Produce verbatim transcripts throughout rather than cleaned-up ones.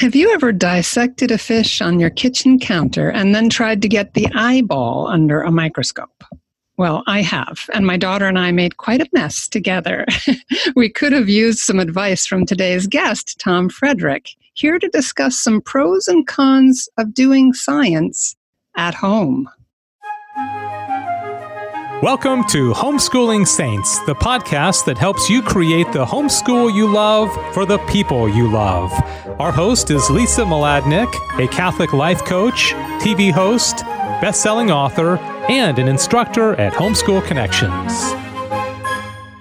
Have you ever dissected a fish on your kitchen counter and then tried to get the eyeball under a microscope? Well, I have, and my daughter and I made quite a mess together. We could have used some advice from today's guest, Tom Frederick, here to discuss some pros and cons of doing science at home. Welcome to Homeschooling Saints, the podcast that helps you create the homeschool you love for the people you love. Our host is Lisa Mladenik, a Catholic life coach, T V host, best-selling author, and an instructor at Homeschool Connections.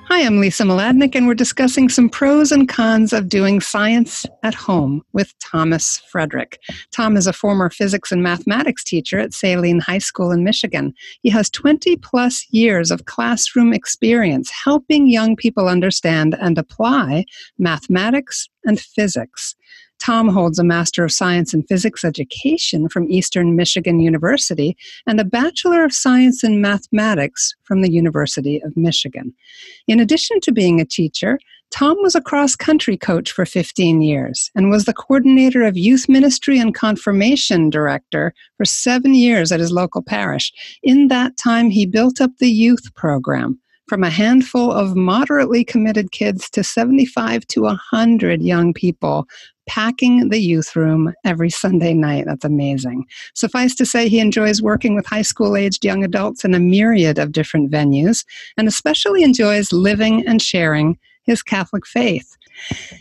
Hi, I'm Lisa Mladenik, and we're discussing some pros and cons of doing science at home with Thomas Frederick. Tom is a former physics and mathematics teacher at Saline High School in Michigan. He has twenty plus years of classroom experience helping young people understand and apply mathematics and physics. Tom holds a Master of Science in Physics Education from Eastern Michigan University and a Bachelor of Science in Mathematics from the University of Michigan. In addition to being a teacher, Tom was a cross-country coach for fifteen years and was the coordinator of youth ministry and confirmation director for seven years at his local parish. In that time, he built up the youth program from a handful of moderately committed kids to seventy-five to one hundred young people, packing the youth room every Sunday night. That's amazing. Suffice to say, he enjoys working with high school-aged young adults in a myriad of different venues, and especially enjoys living and sharing his Catholic faith.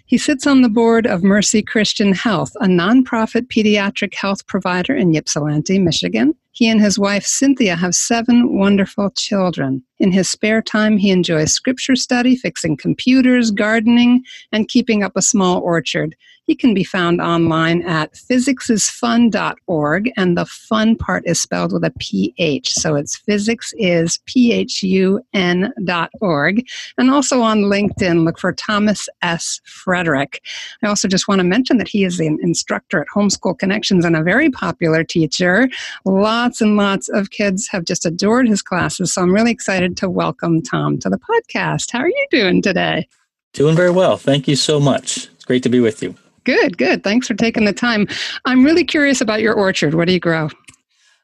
He sits on the board of Mercy Christian Health, a nonprofit pediatric health provider in Ypsilanti, Michigan. He and his wife, Cynthia, have seven wonderful children. In his spare time, he enjoys scripture study, fixing computers, gardening, and keeping up a small orchard. He can be found online at physics is fun dot org, and the fun part is spelled with a P H, so it's physics is P H U N dot org, and also on LinkedIn, look for Thomas S. Frederick. I also just want to mention that he is an instructor at Homeschool Connections and a very popular teacher. Lots and lots of kids have just adored his classes, so I'm really excited to welcome Tom to the podcast. How are you doing today? Doing very well. Thank you so much. It's great to be with you. Good, good. Thanks for taking the time. I'm really curious about your orchard. What do you grow?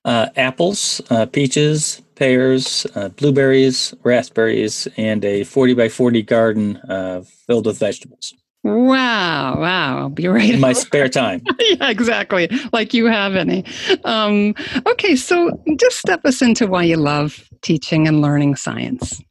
Uh, apples, uh, peaches, pears, uh, blueberries, raspberries, and a forty by forty garden uh, filled with vegetables. Wow, wow. I'll be right in my over. Spare time. Yeah, exactly. Like you have any. Um, okay, so just step us into why you love teaching and learning science.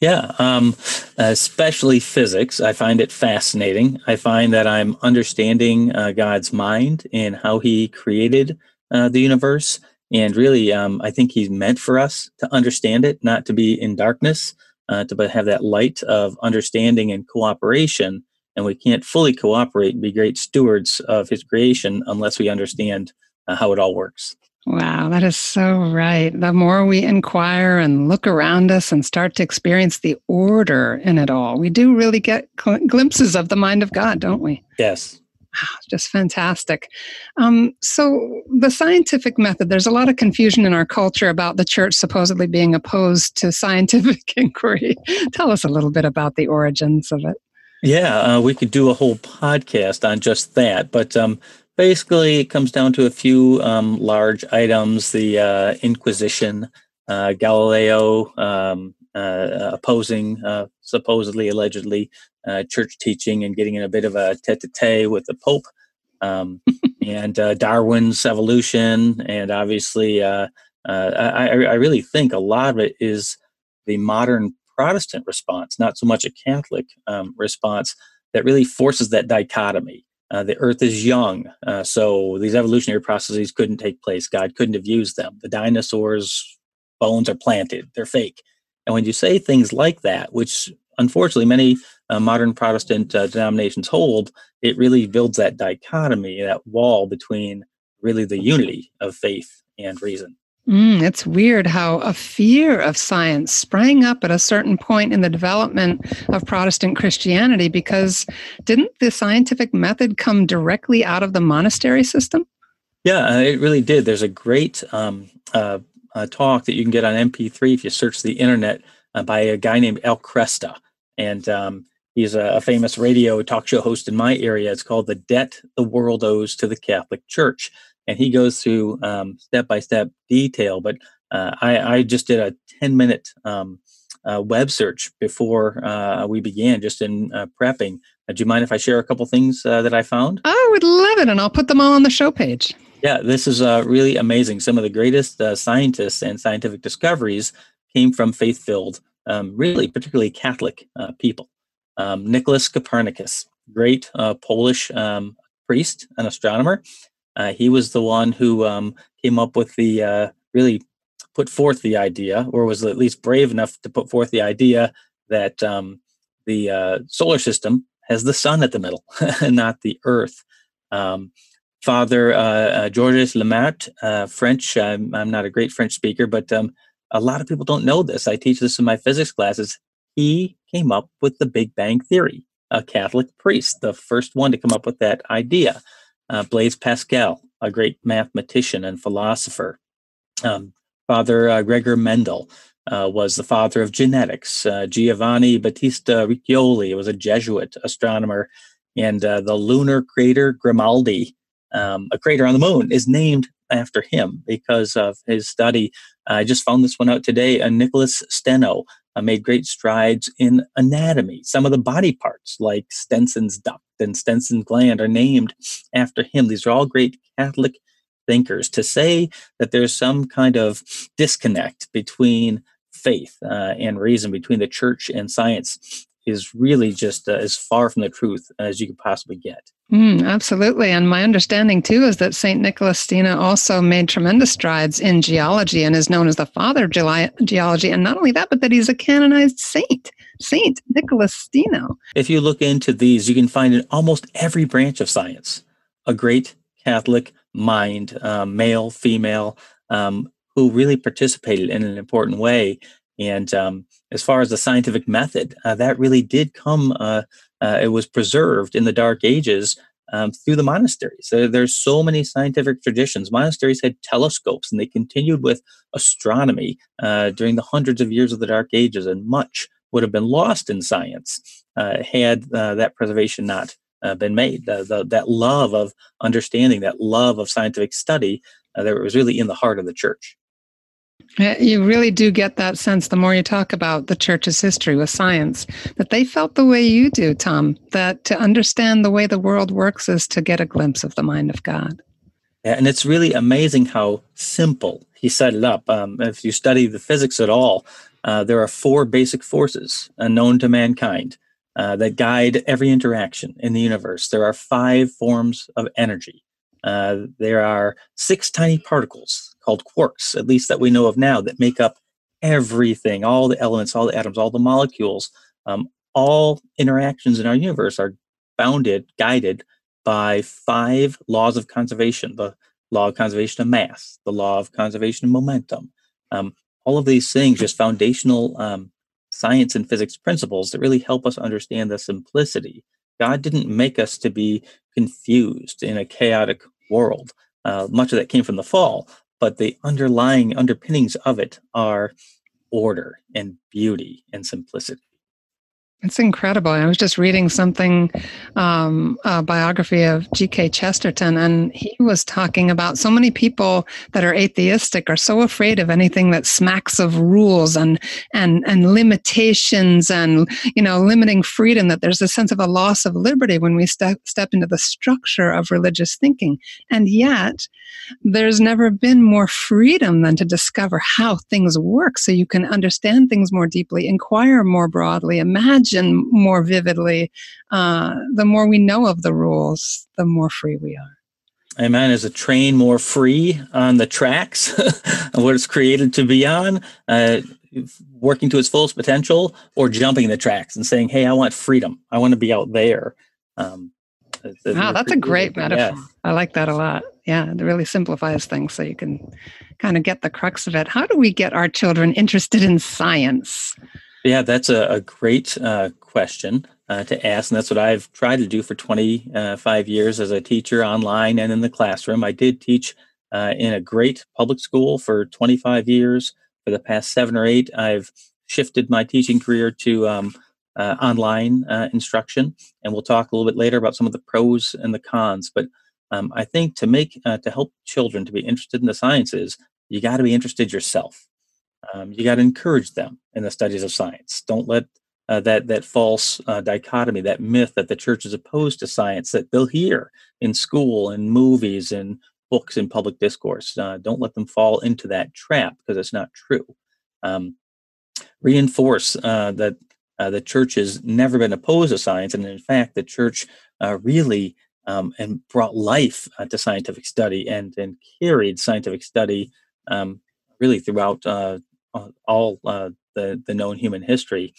Yeah, um, especially physics. I find it fascinating. I find that I'm understanding uh, God's mind and how he created uh, the universe. And really, um, I think he's meant for us to understand it, not to be in darkness, uh, to have that light of understanding and cooperation. And we can't fully cooperate and be great stewards of his creation unless we understand uh, how it all works. Wow, that is so right. The more we inquire and look around us and start to experience the order in it all, we do really get gl- glimpses of the mind of God, don't we? Yes. Wow, just fantastic. Um, so the scientific method, there's a lot of confusion in our culture about the church supposedly being opposed to scientific inquiry. Tell us a little bit about the origins of it. Yeah, uh, we could do a whole podcast on just that, but um, basically it comes down to a few um, large items, the uh, Inquisition, uh, Galileo um, uh, opposing, uh, supposedly, allegedly, uh, church teaching and getting in a bit of a tete-a-tete with the Pope, um, and uh, Darwin's evolution, and obviously uh, uh, I, I really think a lot of it is the modern Protestant response, not so much a Catholic um, response, that really forces that dichotomy. Uh, the earth is young, uh, so these evolutionary processes couldn't take place. God couldn't have used them. The dinosaurs' bones are planted. They're fake. And when you say things like that, which unfortunately many uh, modern Protestant uh, denominations hold, it really builds that dichotomy, that wall between really the unity of faith and reason. Mm, it's weird how a fear of science sprang up at a certain point in the development of Protestant Christianity, because didn't the scientific method come directly out of the monastery system? Yeah, it really did. There's a great um, uh, uh, talk that you can get on M P three if you search the internet uh, by a guy named Al Cresta. And um, He's a famous radio talk show host in my area. It's called The Debt the World Owes to the Catholic Church. And he goes through um, step-by-step detail. But uh, I, I just did a ten-minute um, uh, web search before uh, we began, just in uh, prepping. Uh, do you mind if I share a couple things uh, that I found? I would love it, and I'll put them all on the show page. Yeah, this is uh, really amazing. Some of the greatest uh, scientists and scientific discoveries came from faith-filled, um, really particularly Catholic uh, people. Um, Nicholas Copernicus, great uh, Polish um, priest and astronomer. Uh, he was the one who um, came up with the, uh, really put forth the idea, or was at least brave enough to put forth the idea that um, the uh, solar system has the sun at the middle, and not the earth. Um, Father uh, uh, Georges Lamart, uh, French, I'm, I'm not a great French speaker, but um, a lot of people don't know this. I teach this in my physics classes. He came up with the Big Bang Theory, a Catholic priest, the first one to come up with that idea. Uh, Blaise Pascal, a great mathematician and philosopher. Um, Father uh, Gregor Mendel uh, was the father of genetics. Uh, Giovanni Battista Riccioli was a Jesuit astronomer. And uh, the lunar crater Grimaldi, um, a crater on the moon, is named after him because of his study. I just found this one out today. Uh, Nicholas Steno uh, made great strides in anatomy. Some of the body parts, like Stenson's duct and Stenson's gland, are named after him. These are all great Catholic thinkers. To say that there's some kind of disconnect between faith uh, and reason, between the church and science, is really just uh, as far from the truth as you could possibly get. Mm, absolutely. And my understanding, too, is that Saint Nicholas Steno also made tremendous strides in geology and is known as the father of ge- geology. And not only that, but that he's a canonized saint, Saint Nicholas Steno. If you look into these, you can find in almost every branch of science a great Catholic mind, uh, male, female, um, who really participated in an important way. And um, as far as the scientific method, uh, that really did come, uh, uh, it was preserved in the Dark Ages um, through the monasteries. There, there's so many scientific traditions. Monasteries had telescopes, and they continued with astronomy uh, during the hundreds of years of the Dark Ages, and much would have been lost in science uh, had uh, that preservation not uh, been made. The, the, that love of understanding, that love of scientific study, uh, that was really in the heart of the church. You really do get that sense the more you talk about the church's history with science, that they felt the way you do, Tom, that to understand the way the world works is to get a glimpse of the mind of God. Yeah, and it's really amazing how simple he set it up. Um, if you study the physics at all, uh, there are four basic forces known to mankind uh, that guide every interaction in the universe. There are five forms of energy. Uh, there are six tiny particles called quarks, at least that we know of now, that make up everything, all the elements, all the atoms, all the molecules. Um, all interactions in our universe are bounded, guided by five laws of conservation: the law of conservation of mass, the law of conservation of momentum. Um, all of these things, just foundational um, science and physics principles that really help us understand the simplicity. God didn't make us to be confused in a chaotic world. Uh, much of that came from the fall, but the underlying underpinnings of it are order and beauty and simplicity. It's incredible. I was just reading something, um, a biography of G K Chesterton, and he was talking about so many people that are atheistic are so afraid of anything that smacks of rules and and and limitations and, you know, limiting freedom, that there's a sense of a loss of liberty when we step step into the structure of religious thinking. And yet, there's never been more freedom than to discover how things work, so you can understand things more deeply, inquire more broadly, imagine more vividly. Uh, the more we know of the rules, the more free we are. Amen. Is a train more free on the tracks of what it's created to be on, uh, working to its fullest potential, or jumping the tracks and saying, hey, I want freedom. I want to be out there. Um, wow, that's a great metaphor. Yes. I like that a lot. Yeah, it really simplifies things so you can kind of get the crux of it. How do we get our children interested in science? Yeah, that's a, a great uh, question uh, to ask, and that's what I've tried to do for twenty-five years as a teacher online and in the classroom. I did teach uh, in a great public school for twenty-five years. For the past seven or eight, I've shifted my teaching career to um, uh, online uh, instruction. And we'll talk a little bit later about some of the pros and the cons. But um, I think to make, uh, to help children to be interested in the sciences, you got to be interested yourself. Um, you got to encourage them in the studies of science. Don't let uh, that that false uh, dichotomy, that myth that the church is opposed to science, that they'll hear in school and movies and books and public discourse. Uh, don't let them fall into that trap, because it's not true. Um, reinforce uh, that uh, the church has never been opposed to science, and in fact, the church uh, really um, and brought life uh, to scientific study and and carried scientific study um, really throughout Uh, all uh, the, the known human history.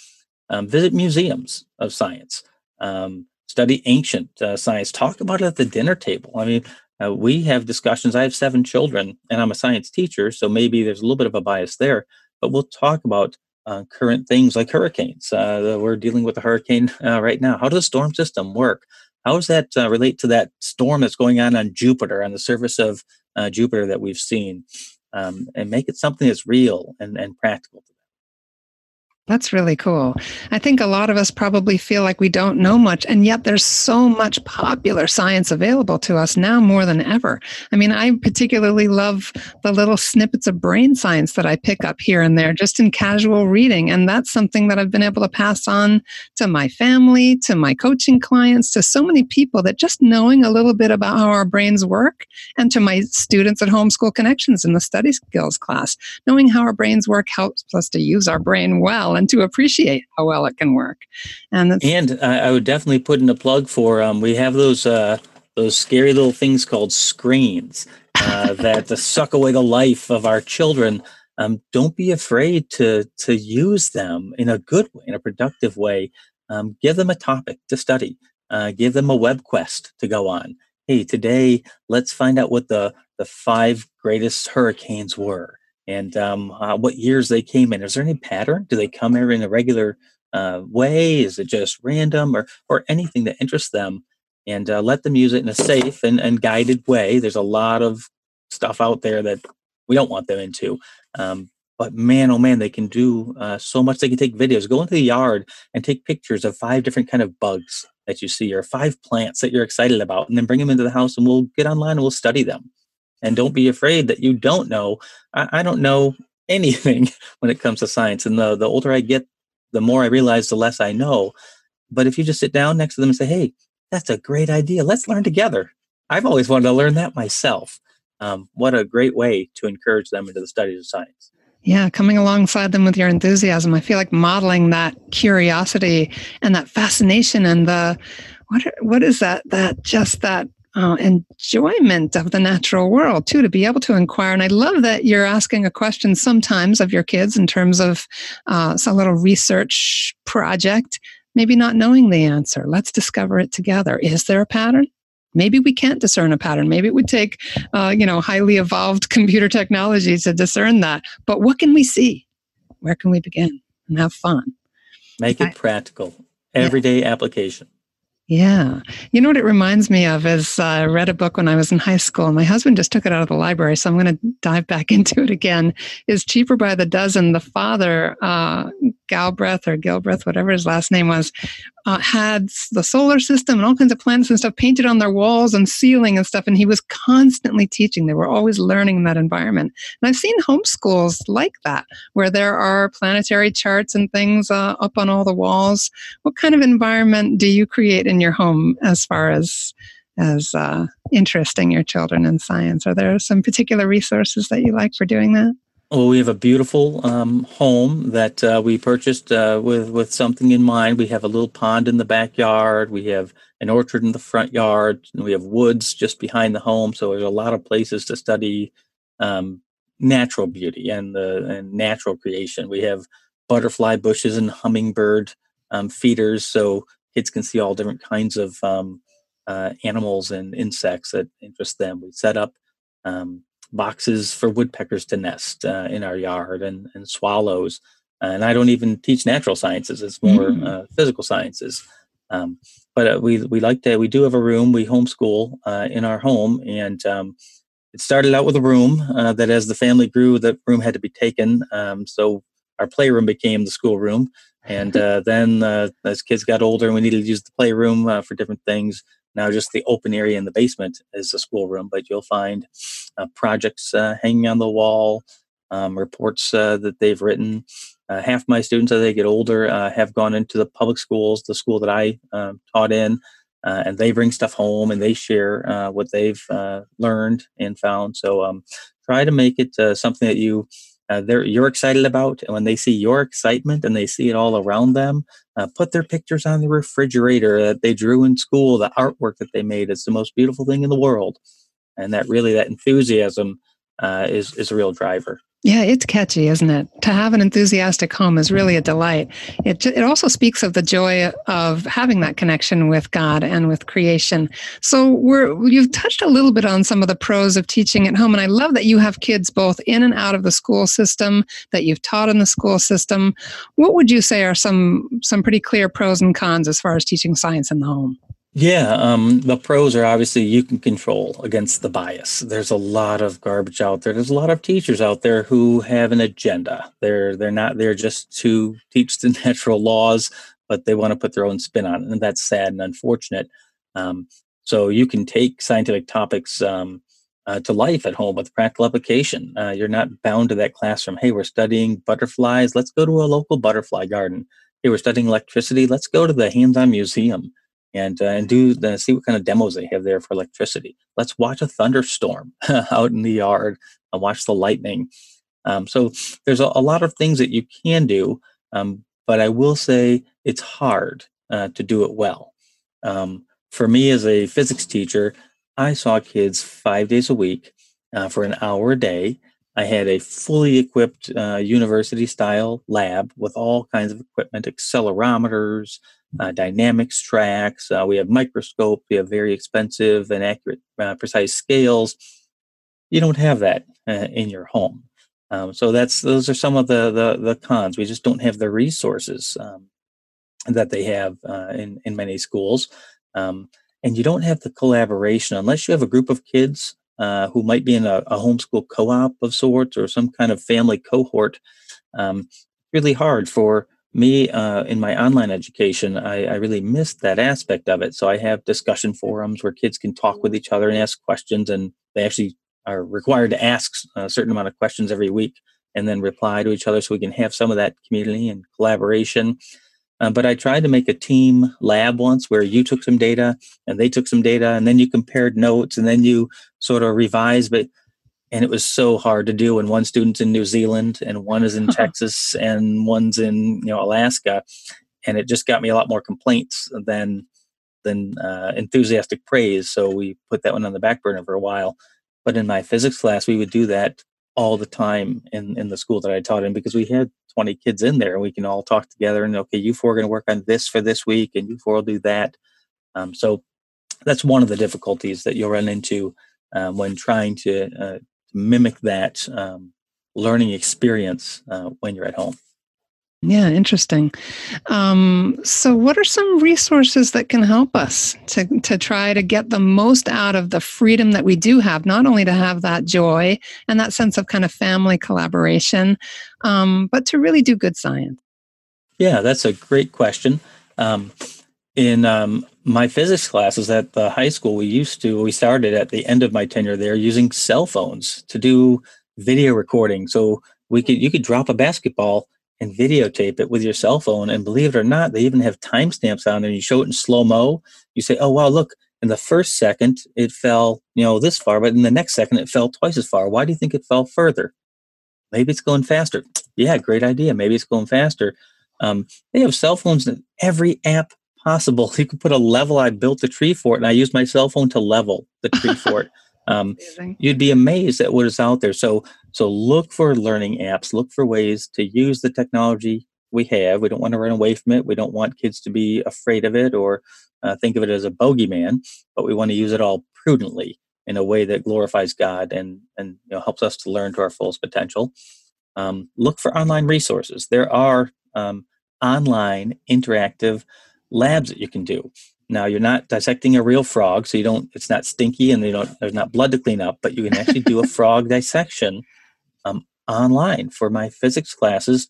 Um, visit museums of science. Um, study ancient uh, science. Talk about it at the dinner table. I mean, uh, we have discussions. I have seven children, and I'm a science teacher, so maybe there's a little bit of a bias there, but we'll talk about uh, current things like hurricanes. Uh, we're dealing with a hurricane uh, right now. How does the storm system work? How does that uh, relate to that storm that's going on on Jupiter, on the surface of uh, Jupiter that we've seen? Um, and make it something that's real and, and practical. That's really cool. I think a lot of us probably feel like we don't know much, and yet there's so much popular science available to us now more than ever. I mean, I particularly love the little snippets of brain science that I pick up here and there just in casual reading, and that's something that I've been able to pass on to my family, to my coaching clients, to so many people, that just knowing a little bit about how our brains work, and to my students at Homeschool Connections in the study skills class, knowing how our brains work helps us to use our brain well and to appreciate how well it can work. And and uh, I would definitely put in a plug for, um, we have those uh, those scary little things called screens uh, that uh, suck away the life of our children. Um, don't be afraid to to use them in a good way, in a productive way. Um, give them a topic to study. Uh, give them a web quest to go on. Hey, today, let's find out what the, the five greatest hurricanes were. And um, uh, what years they came in. Is there any pattern? Do they come here in a regular uh, way? Is it just random, or or anything that interests them? And uh, let them use it in a safe and, and guided way. There's a lot of stuff out there that we don't want them into. Um, but man, oh man, they can do uh, so much. They can take videos, go into the yard and take pictures of five different kind of bugs that you see, or five plants that you're excited about, and then bring them into the house, and we'll get online and we'll study them. And don't be afraid that you don't know. I, I don't know anything when it comes to science. And the, the older I get, the more I realize the less I know. But if you just sit down next to them and say, hey, that's a great idea. Let's learn together. I've always wanted to learn that myself. Um, what a great way to encourage them into the studies of science. Yeah, coming alongside them with your enthusiasm. I feel like modeling that curiosity and that fascination and the, what what is that, that just that, Uh, enjoyment of the natural world, too, to be able to inquire. And I love that you're asking a question sometimes of your kids in terms of uh, some little research project, maybe not knowing the answer. Let's discover it together. Is there a pattern? Maybe we can't discern a pattern. Maybe it would take, uh, you know, highly evolved computer technology to discern that. But what can we see? Where can we begin? And have fun. Make it I, practical. Everyday yeah. application. Yeah. You know what it reminds me of is uh, I read a book when I was in high school, and my husband just took it out of the library, so I'm going to dive back into it again. It's Cheaper by the Dozen. The father, uh, Galbraith or Gilbreth, whatever his last name was, uh, had the solar system and all kinds of planets and stuff painted on their walls and ceiling and stuff, and he was constantly teaching. They were always learning in that environment. And I've seen homeschools like that, where there are planetary charts and things uh, up on all the walls. What kind of environment do you create in your home as far as as uh, interesting your children in science? Are there some particular resources that you like for doing that? Well, we have a beautiful um, home that uh, we purchased uh, with, with something in mind. We have a little pond in the backyard. We have an orchard in the front yard. And we have woods just behind the home. So there's a lot of places to study um, natural beauty and, uh, and natural creation. We have butterfly bushes and hummingbird um, feeders, so kids can see all different kinds of um, uh, animals and insects that interest them. We set up Um, boxes for woodpeckers to nest uh, in our yard, and, and swallows. Uh, and I don't even teach natural sciences. It's more mm. uh, physical sciences. Um, but uh, we, we like to, we do have a room. We homeschool uh, in our home. And um, it started out with a room uh, that as the family grew, the room had to be taken. Um, so our playroom became the schoolroom. And uh, then uh, as kids got older and we needed to use the playroom uh, for different things, now just the open area in the basement is a schoolroom. But you'll find uh, projects uh, hanging on the wall, um, reports uh, that they've written. Uh, half my students, as they get older, uh, have gone into the public schools, the school that I uh, taught in, uh, and they bring stuff home and they share uh, what they've uh, learned and found. So um, try to make it uh, something that you Uh, they're, you're excited about, and when they see your excitement and they see it all around them, uh, put their pictures on the refrigerator that they drew in school, the artwork that they made. It's the most beautiful thing in the world. And that really, that enthusiasm uh, is, is a real driver. Yeah, it's catchy, isn't it? To have an enthusiastic home is really a delight. It it also speaks of the joy of having that connection with God and with creation. So we're you've touched a little bit on some of the pros of teaching at home, and I love that you have kids both in and out of the school system, that you've taught in the school system. What would you say are some some pretty clear pros and cons as far as teaching science in the home? Yeah, um, the pros are obviously you can control against the bias. There's a lot of garbage out there. There's a lot of teachers out there who have an agenda. They're they're not there just to teach the natural laws, but they want to put their own spin on it, and that's sad and unfortunate. Um, so you can take scientific topics um, uh, to life at home with practical application. Uh, you're not bound to that classroom. Hey, we're studying butterflies. Let's go to a local butterfly garden. Hey, we're studying electricity. Let's go to the hands-on museum. And uh, and do uh, see what kind of demos they have there for electricity. Let's watch a thunderstorm out in the yard and watch the lightning. Um, so there's a, a lot of things that you can do, um, but I will say it's hard uh, to do it well. Um, for me as a physics teacher, I saw kids five days a week uh, for an hour a day. I had a fully equipped uh, university-style lab with all kinds of equipment, accelerometers, Uh, dynamics tracks, uh, we have microscope, we have very expensive and accurate, uh, precise scales. You don't have that uh, in your home. Um, so that's those are some of the, the the cons. We just don't have the resources um, that they have uh, in, in many schools. Um, and you don't have the collaboration unless you have a group of kids uh, who might be in a, a homeschool co-op of sorts or some kind of family cohort. Um, really hard for Me, uh, in my online education, I, I really missed that aspect of it. So I have discussion forums where kids can talk with each other and ask questions, and they actually are required to ask a certain amount of questions every week and then reply to each other so we can have some of that community and collaboration. Uh, but I tried to make a team lab once where you took some data and they took some data, and then you compared notes, and then you sort of revised. But And it was so hard to do when one student's in New Zealand and one is in Texas and one's in you know Alaska. And it just got me a lot more complaints than than uh, enthusiastic praise. So we put that one on the back burner for a while. But in my physics class, we would do that all the time in, in the school that I taught in, because we had twenty kids in there and we can all talk together and, okay, you four are going to work on this for this week and you four will do that. Um, so that's one of the difficulties that you'll run into uh, when trying to uh, mimic that um, learning experience uh, when you're at home. Yeah, interesting. Um, so what are some resources that can help us to, to try to get the most out of the freedom that we do have, not only to have that joy and that sense of kind of family collaboration, um, but to really do good science? Yeah, that's a great question. Um, in um, my physics classes at the high school, we used to, we started at the end of my tenure there using cell phones to do video recording. So we could, you could drop a basketball and videotape it with your cell phone. And believe it or not, they even have timestamps on there. You show it in slow-mo. You say, oh, wow, look, in the first second, it fell, you know, this far, but in the next second, it fell twice as far. Why do you think it fell further? Maybe it's going faster. Yeah, great idea. Maybe it's going faster. Um, they have cell phones in every app possible. You can put a level. I built a tree fort, and I used my cell phone to level the tree fort. Um, you'd be amazed at what is out there. So, so look for learning apps. Look for ways to use the technology we have. We don't want to run away from it. We don't want kids to be afraid of it or uh, think of it as a bogeyman. But we want to use it all prudently in a way that glorifies God and and you know, helps us to learn to our fullest potential. Um, look for online resources. There are um, online interactive labs that you can do. Now, you're not dissecting a real frog, so you don't, it's not stinky and they don't, there's not blood to clean up, but you can actually do a frog dissection um, online. For my physics classes,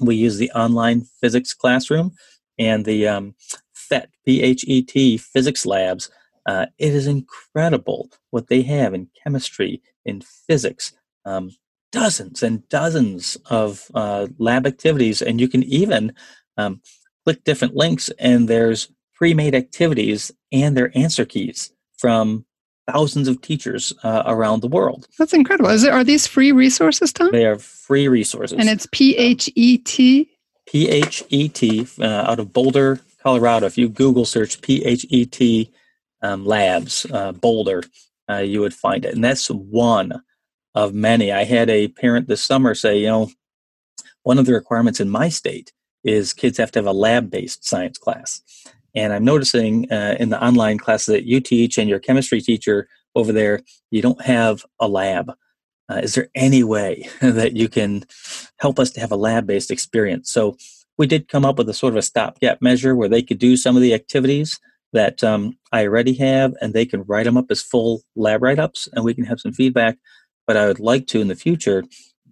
We use the online physics classroom and the um, PhET, P H E T, physics labs. Uh, it is incredible what they have in chemistry, in physics, um, dozens and dozens of uh, lab activities. And you can even um, click different links, and there's pre-made activities and their answer keys from thousands of teachers uh, around the world. That's incredible. Is it, are these free resources, Tom? They are free resources. And it's P H E T? P H E T, uh, out of Boulder, Colorado. If you Google search P H E T um, labs, uh, Boulder, uh, you would find it. And that's one of many. I had a parent this summer say, you know, one of the requirements in my state is kids have to have a lab-based science class. And I'm noticing uh, in the online classes that you teach and your chemistry teacher over there, you don't have a lab. Uh, is there any way that you can help us to have a lab-based experience? So we did come up with a sort of a stopgap measure where they could do some of the activities that um, I already have, and they can write them up as full lab write-ups, and we can have some feedback. But I would like to, in the future,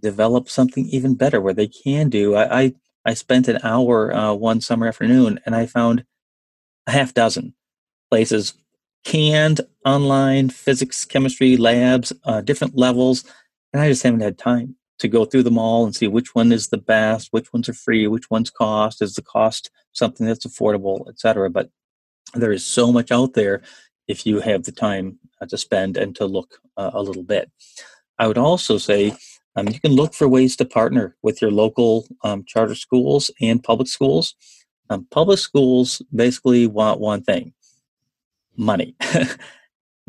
develop something even better where they can do. I, I, I spent an hour uh, one summer afternoon, and I found a half dozen places, canned online physics, chemistry labs, uh, different levels, and I just haven't had time to go through them all and see which one is the best, which ones are free, which ones cost, is the cost something that's affordable, et cetera. But there is so much out there if you have the time uh, to spend and to look uh, a little bit. I would also say um, you can look for ways to partner with your local um, charter schools and public schools. Um, public schools basically want one thing, money.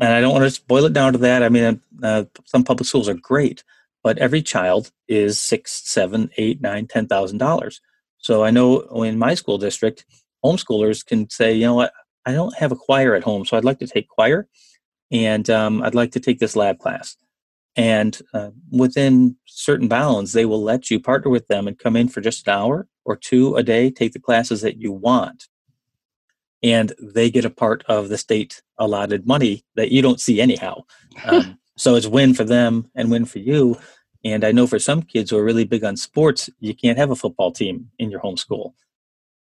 And I don't want to boil it down to that. I mean, uh, some public schools are great, but every child is six, seven, eight, nine, ten thousand dollars. So I know in my school district, homeschoolers can say, you know what, I don't have a choir at home, so I'd like to take choir, and um, I'd like to take this lab class. And uh, within certain bounds, they will let you partner with them and come in for just an hour or two a day, take the classes that you want. And they get a part of the state allotted money that you don't see anyhow. Um, so it's win for them and win for you. And I know for some kids who are really big on sports, you can't have a football team in your homeschool.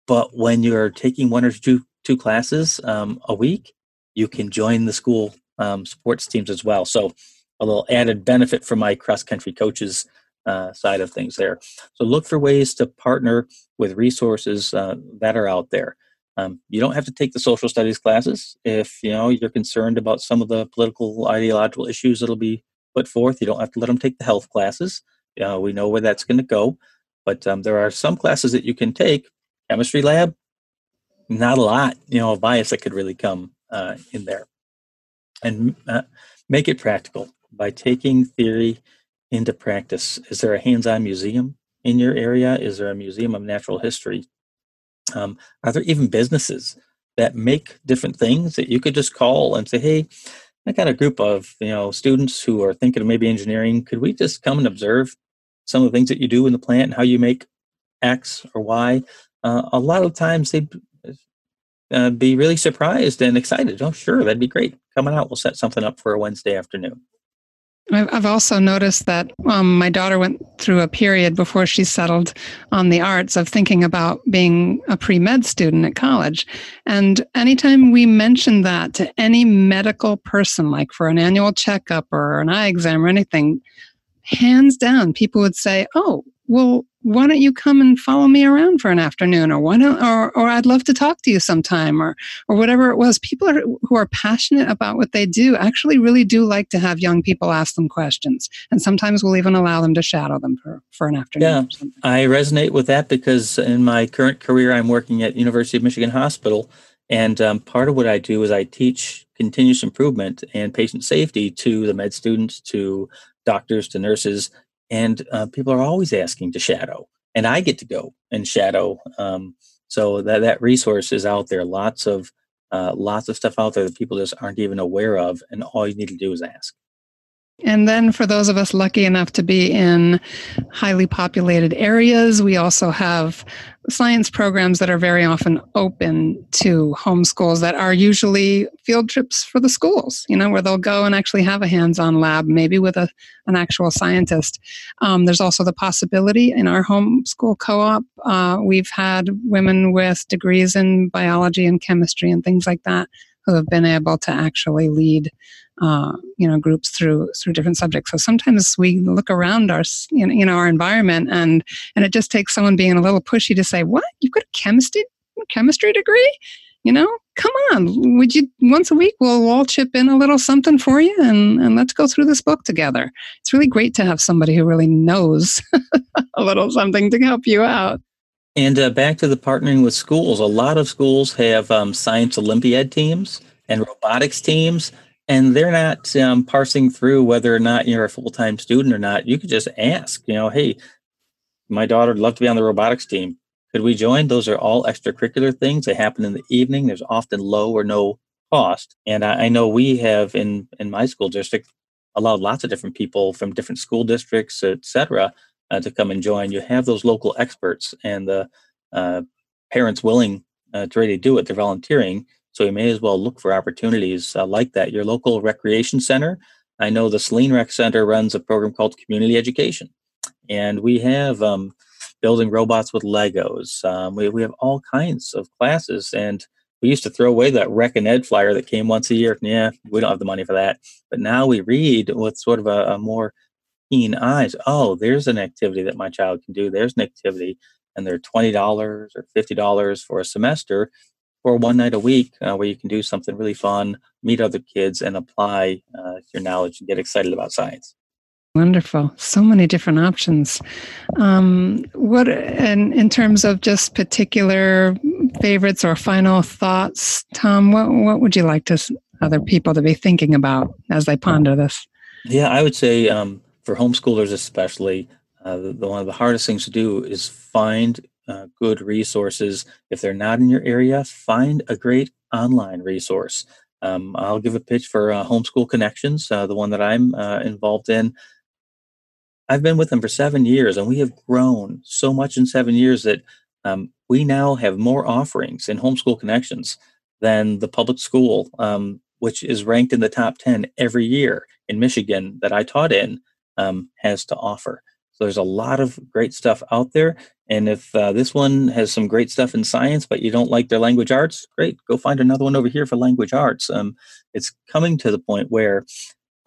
But when you're taking one or two, two classes um, a week, you can join the school um, sports teams as well. So a little added benefit for my cross-country coaches uh, side of things there. So look for ways to partner with resources uh, that are out there. Um, you don't have to take the social studies classes. If you know, you're concerned about some of the political ideological issues that'll be put forth, you don't have to let them take the health classes. Uh, we know where that's going to go. But um, there are some classes that you can take. Chemistry lab, not a lot, you know, a bias that could really come uh, in there. And uh, make it practical. By taking theory into practice, is there a hands-on museum in your area? Is there a museum of natural history? Um, are there even businesses that make different things that you could just call and say, hey, I got a group of you know students who are thinking of maybe engineering. Could we just come and observe some of the things that you do in the plant and how you make X or Y? Uh, a lot of times they'd uh, be really surprised and excited. Oh, sure, that'd be great. Coming out, we'll set something up for a Wednesday afternoon. I've also noticed that um, my daughter went through a period before she settled on the arts of thinking about being a pre-med student at college. And anytime we mentioned that to any medical person, like for an annual checkup or an eye exam or anything, hands down, people would say, oh, well, why don't you come and follow me around for an afternoon, or why don't, or, or I'd love to talk to you sometime, or, or whatever it was. People are, who are passionate about what they do actually really do like to have young people ask them questions, and sometimes we'll even allow them to shadow them for, for an afternoon. Yeah, or something. I resonate with that because in my current career, I'm working at University of Michigan Hospital, and um, part of what I do is I teach continuous improvement and patient safety to the med students, to doctors, to nurses. And uh, people are always asking to shadow, and I get to go and shadow. Um, so that, that resource is out there. Lots of uh, lots of stuff out there that people just aren't even aware of. And all you need to do is ask. And then for those of us lucky enough to be in highly populated areas, we also have science programs that are very often open to homeschools that are usually field trips for the schools, you know, where they'll go and actually have a hands-on lab, maybe with a, an actual scientist. Um, there's also the possibility in our homeschool co-op, uh, we've had women with degrees in biology and chemistry and things like that who have been able to actually lead Uh, you know, groups through through different subjects. So sometimes we look around our, you know, in our environment, and and it just takes someone being a little pushy to say, "What? You've got a chemistry chemistry degree? You know, come on! Would you once a week? We'll all chip in a little something for you, and and let's go through this book together." It's really great to have somebody who really knows a little something to help you out. And uh, back to the partnering with schools. A lot of schools have um, science Olympiad teams and robotics teams. And they're not um, parsing through whether or not you're a full-time student or not. You could just ask, you know, hey, my daughter would love to be on the robotics team. Could we join? Those are all extracurricular things. They happen in the evening. There's often low or no cost. And I, I know we have in, in my school district allowed lots of different people from different school districts, et cetera, uh, to come and join. You have those local experts and the uh, parents willing uh, to really do it. They're volunteering. So you may as well look for opportunities uh, like that. Your local recreation center. I know the Celine Rec Center runs a program called Community Education. And we have um, building robots with Legos. Um, we, we have all kinds of classes. And we used to throw away that Rec and Ed flyer that came once a year. Yeah, we don't have the money for that. But now we read with sort of a, a more keen eyes. Oh, there's an activity that my child can do. There's an activity. And they're twenty dollars or fifty dollars for a semester, or one night a week uh, where you can do something really fun, meet other kids, and apply uh, your knowledge and get excited about science. Wonderful. So many different options. Um, what, and in terms of just particular favorites or final thoughts, Tom, what, what would you like to other people to be thinking about as they ponder this? Yeah, I would say um, for homeschoolers especially, uh, the, the, one of the hardest things to do is find Uh, good resources. If they're not in your area, find a great online resource. Um, I'll give a pitch for uh, Homeschool Connections, uh, the one that I'm uh, involved in. I've been with them for seven years, and we have grown so much in seven years that um, we now have more offerings in Homeschool Connections than the public school, um, which is ranked in the top ten every year in Michigan that I taught in, um, has to offer. So there's a lot of great stuff out there. And if uh, this one has some great stuff in science, but you don't like their language arts, great, go find another one over here for language arts. Um, it's coming to the point where,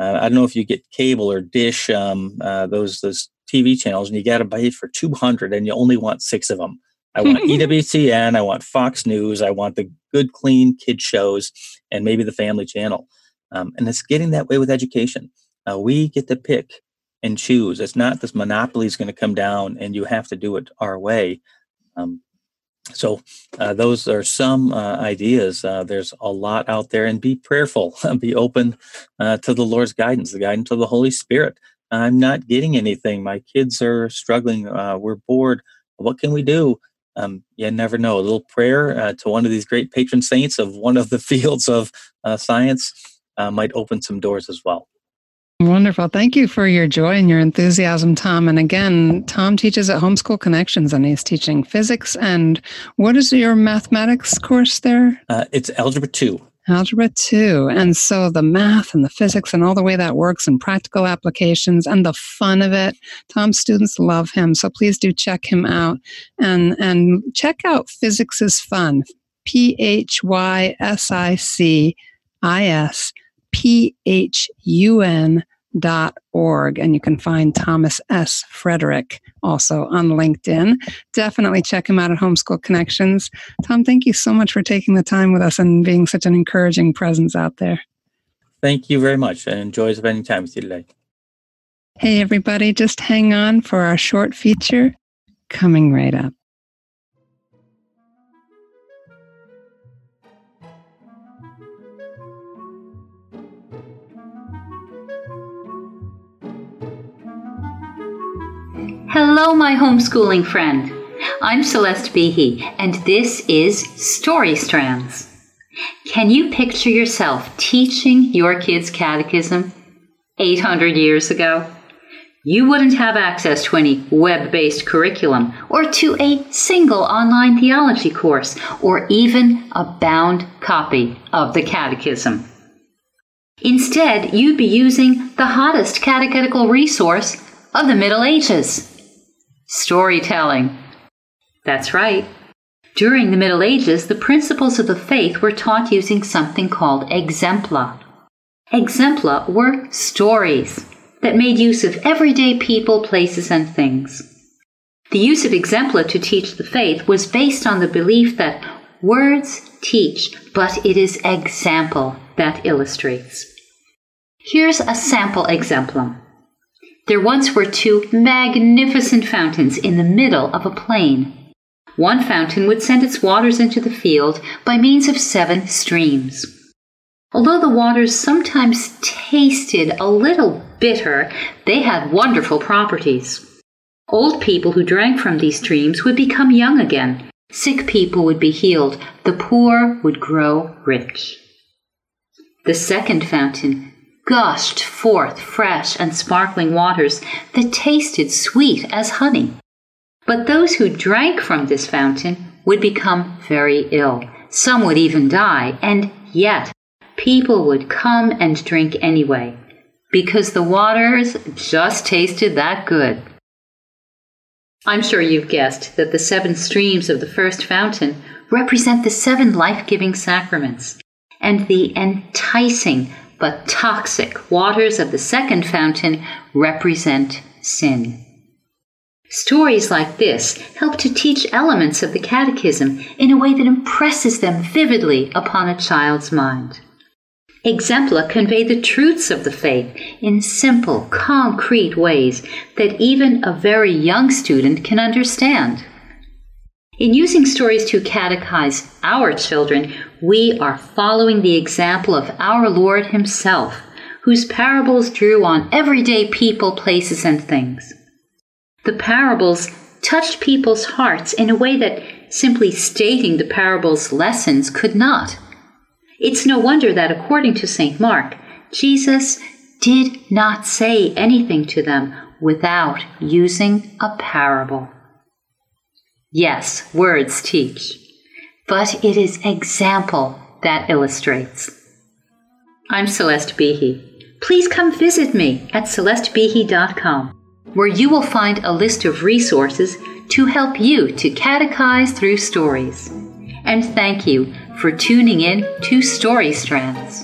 uh, I don't know if you get cable or dish, um, uh, those those T V channels, and you got to buy it for two hundred and you only want six of them. I want E W C N, I want Fox News, I want the good, clean kid shows, and maybe the family channel. Um, and it's getting that way with education. Uh, we get to pick and choose. It's not this monopoly is going to come down and you have to do it our way. Um, so uh, those are some uh, ideas. Uh, there's a lot out there, and be prayerful, be open uh, to the Lord's guidance, the guidance of the Holy Spirit. I'm not getting anything. My kids are struggling. Uh, we're bored. What can we do? Um, you never know. A little prayer uh, to one of these great patron saints of one of the fields of uh, science uh, might open some doors as well. Wonderful. Thank you for your joy and your enthusiasm, Tom. And again, Tom teaches at Homeschool Connections, and he's teaching physics. And what is your mathematics course there? Uh, it's Algebra two. Algebra two. And so the math and the physics and all the way that works and practical applications and the fun of it. Tom's students love him. So please do check him out. And, and check out Physics is Fun, P H Y S I C I S. P H U N dot org, and you can find Thomas S. Frederick also on LinkedIn. Definitely check him out at Homeschool Connections. Tom, thank you so much for taking the time with us and being such an encouraging presence out there. Thank you very much. I enjoy spending time with you today. Hey, everybody, just hang on for our short feature coming right up. Hello, my homeschooling friend. I'm Celeste Behe, and this is Story Strands. Can you picture yourself teaching your kids catechism? eight hundred years ago. You wouldn't have access to any web-based curriculum or to a single online theology course or even a bound copy of the Catechism. Instead, you'd be using the hottest catechetical resource of the Middle Ages, storytelling. That's right. During the Middle Ages, the principles of the faith were taught using something called exempla. Exempla were stories that made use of everyday people, places, and things. The use of exempla to teach the faith was based on the belief that words teach, but it is example that illustrates. Here's a sample exemplum. There once were two magnificent fountains in the middle of a plain. One fountain would send its waters into the field by means of seven streams. Although the waters sometimes tasted a little bitter, they had wonderful properties. Old people who drank from these streams would become young again. Sick people would be healed. The poor would grow rich. The second fountain gushed forth fresh and sparkling waters that tasted sweet as honey. But those who drank from this fountain would become very ill. Some would even die, and yet people would come and drink anyway, because the waters just tasted that good. I'm sure you've guessed that the seven streams of the first fountain represent the seven life-giving sacraments, and the enticing but toxic waters of the second fountain represent sin. Stories like this help to teach elements of the Catechism in a way that impresses them vividly upon a child's mind. Exempla convey the truths of the faith in simple, concrete ways that even a very young student can understand. In using stories to catechize our children, we are following the example of our Lord Himself, whose parables drew on everyday people, places, and things. The parables touched people's hearts in a way that simply stating the parable's lessons could not. It's no wonder that, according to Saint Mark, Jesus did not say anything to them without using a parable. Yes, words teach, but it is example that illustrates. I'm Celeste Behe. Please come visit me at celeste behe dot com, where you will find a list of resources to help you to catechize through stories. And thank you for tuning in to Story Strands.